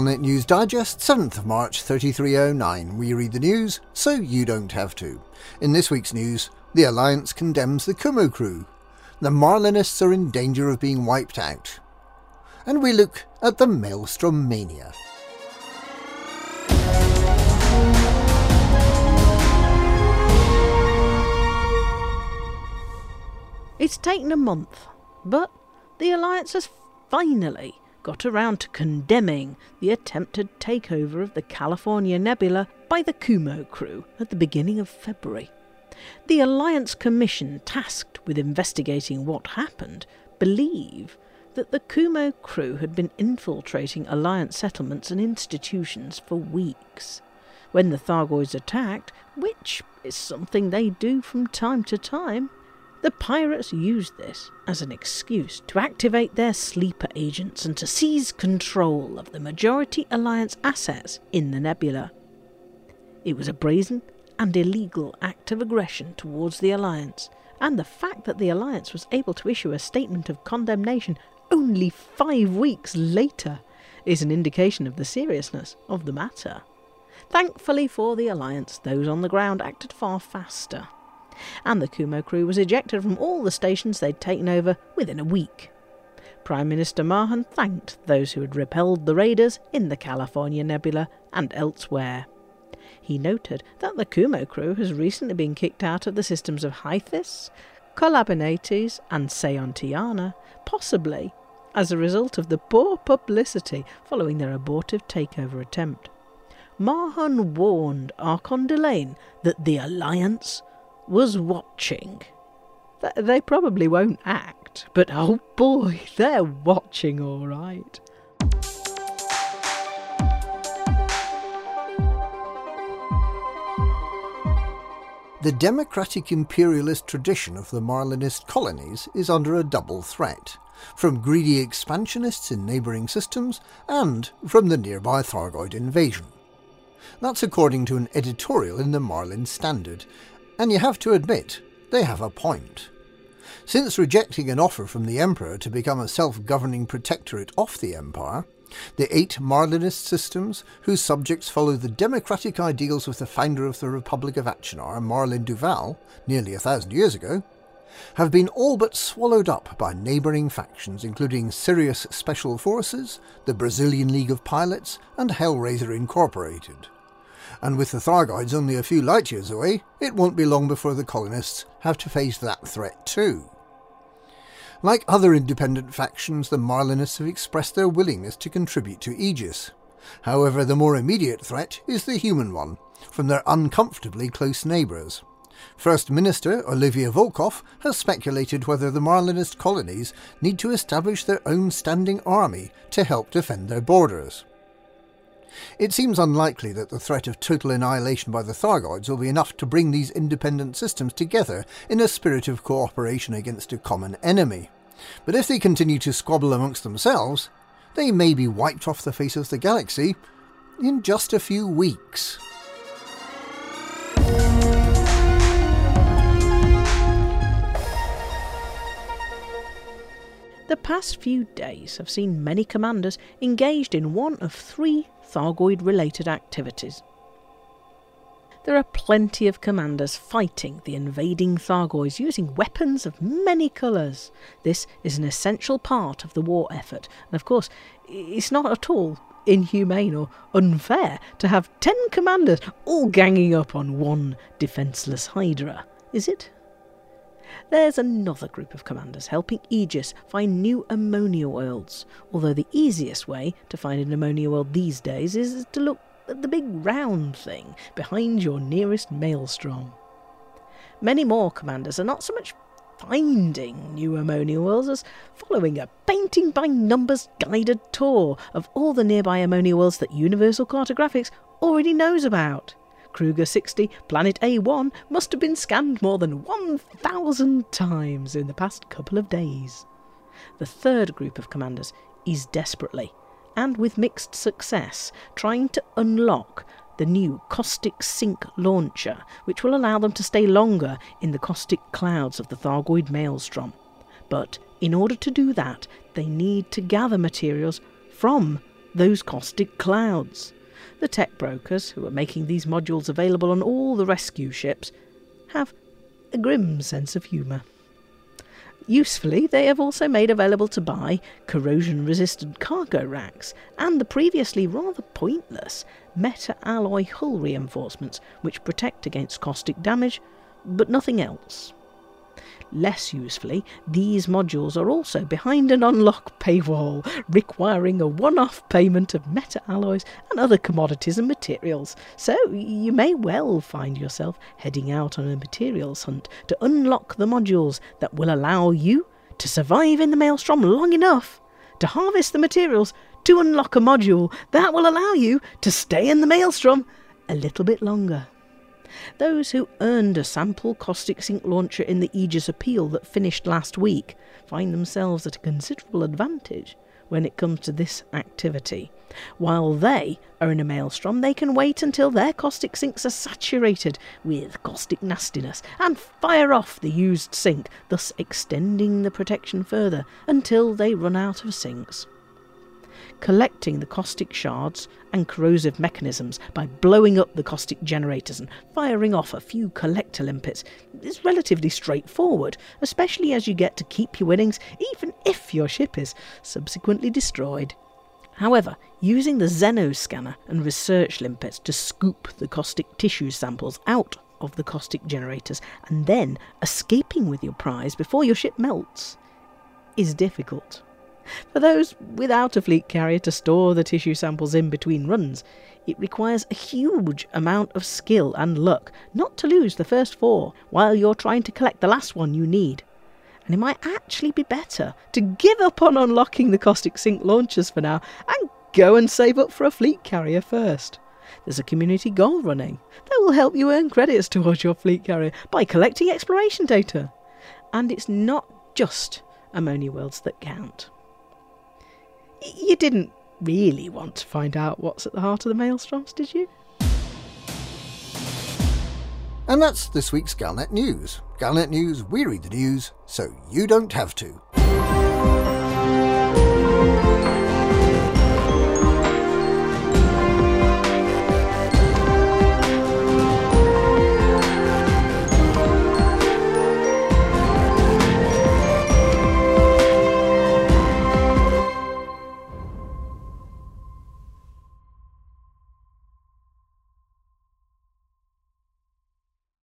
Galnet News Digest, 7th of March 3309. We read the news, so you don't have to. In this week's news, the Alliance condemns the Kumo Crew. The Marlinists are in danger of being wiped out. And we look at the Maelstrom Mania. It's taken a month, but the Alliance has finally got around to condemning the attempted takeover of the California Nebula by the Kumo Crew at the beginning of February. The Alliance Commission tasked with investigating what happened believe that the Kumo Crew had been infiltrating Alliance settlements and institutions for weeks. When the Thargoids attacked, which is something they do from time to time, the pirates used this as an excuse to activate their sleeper agents and to seize control of the majority Alliance assets in the Nebula. It was a brazen and illegal act of aggression towards the Alliance, and the fact that the Alliance was able to issue a statement of condemnation only 5 weeks later is an indication of the seriousness of the matter. Thankfully for the Alliance, those on the ground acted far faster, and the Kumo Crew was ejected from all the stations they'd taken over within a week. Prime Minister Mahan thanked those who had repelled the raiders in the California Nebula and elsewhere. He noted that the Kumo Crew has recently been kicked out of the systems of Hythis, Colabinates and Seontiana, possibly as a result of the poor publicity following their abortive takeover attempt. Mahan warned Archon Delane that the Alliance was watching. They probably won't act, but oh boy, they're watching all right. The democratic imperialist tradition of the Marlinist colonies is under a double threat, from greedy expansionists in neighbouring systems and from the nearby Thargoid invasion. That's according to an editorial in the Marlin Standard, and you have to admit, they have a point. Since rejecting an offer from the Emperor to become a self-governing protectorate of the Empire, the 8 Marlinist systems, whose subjects follow the democratic ideals of the founder of the Republic of Achenar, Marlin Duval, nearly 1,000 years ago, have been all but swallowed up by neighbouring factions including Sirius Special Forces, the Brazilian League of Pilots and Hellraiser Incorporated. And with the Thargoids only a few light years away, it won't be long before the colonists have to face that threat too. Like other independent factions, the Marlinists have expressed their willingness to contribute to Aegis. However, the more immediate threat is the human one, from their uncomfortably close neighbours. First Minister Olivia Volkov has speculated whether the Marlinist colonies need to establish their own standing army to help defend their borders. It seems unlikely that the threat of total annihilation by the Thargoids will be enough to bring these independent systems together in a spirit of cooperation against a common enemy. But if they continue to squabble amongst themselves, they may be wiped off the face of the galaxy in just a few weeks. The past few days have seen many commanders engaged in one of 3 Thargoid-related activities. There are plenty of commanders fighting the invading Thargoids using weapons of many colours. This is an essential part of the war effort, and of course it's not at all inhumane or unfair to have 10 commanders all ganging up on one defenceless Hydra, is it? There's another group of commanders helping Aegis find new Ammonia Worlds, although the easiest way to find an Ammonia World these days is to look at the big round thing behind your nearest Maelstrom. Many more commanders are not so much finding new Ammonia Worlds as following a painting-by-numbers guided tour of all the nearby Ammonia Worlds that Universal Cartographics already knows about. Kruger 60, Planet A1, must have been scanned more than 1,000 times in the past couple of days. The third group of commanders is desperately, and with mixed success, trying to unlock the new caustic sink launcher, which will allow them to stay longer in the caustic clouds of the Thargoid Maelstrom. But in order to do that, they need to gather materials from those caustic clouds. The tech brokers, who are making these modules available on all the rescue ships, have a grim sense of humour. Usefully, they have also made available to buy corrosion-resistant cargo racks and the previously rather pointless meta-alloy hull reinforcements which protect against caustic damage, but nothing else. Less usefully, these modules are also behind an unlock paywall, requiring a one-off payment of meta-alloys and other commodities and materials, so you may well find yourself heading out on a materials hunt to unlock the modules that will allow you to survive in the Maelstrom long enough to harvest the materials to unlock a module that will allow you to stay in the Maelstrom a little bit longer. Those who earned a sample caustic sink launcher in the Aegis appeal that finished last week find themselves at a considerable advantage when it comes to this activity. While they are in a Maelstrom, they can wait until their caustic sinks are saturated with caustic nastiness and fire off the used sink, thus extending the protection further until they run out of sinks. Collecting the caustic shards and corrosive mechanisms by blowing up the caustic generators and firing off a few collector limpets is relatively straightforward, especially as you get to keep your winnings even if your ship is subsequently destroyed. However, using the Xeno scanner and research limpets to scoop the caustic tissue samples out of the caustic generators and then escaping with your prize before your ship melts is difficult. For those without a fleet carrier to store the tissue samples in between runs, it requires a huge amount of skill and luck not to lose the first four while you're trying to collect the last one you need. And it might actually be better to give up on unlocking the caustic sink launchers for now and go and save up for a fleet carrier first. There's a community goal running that will help you earn credits towards your fleet carrier by collecting exploration data. And it's not just Ammonia Worlds that count. You didn't really want to find out what's at the heart of the Maelstroms, did you? And that's this week's Galnet News. Galnet News, we read the news, so you don't have to.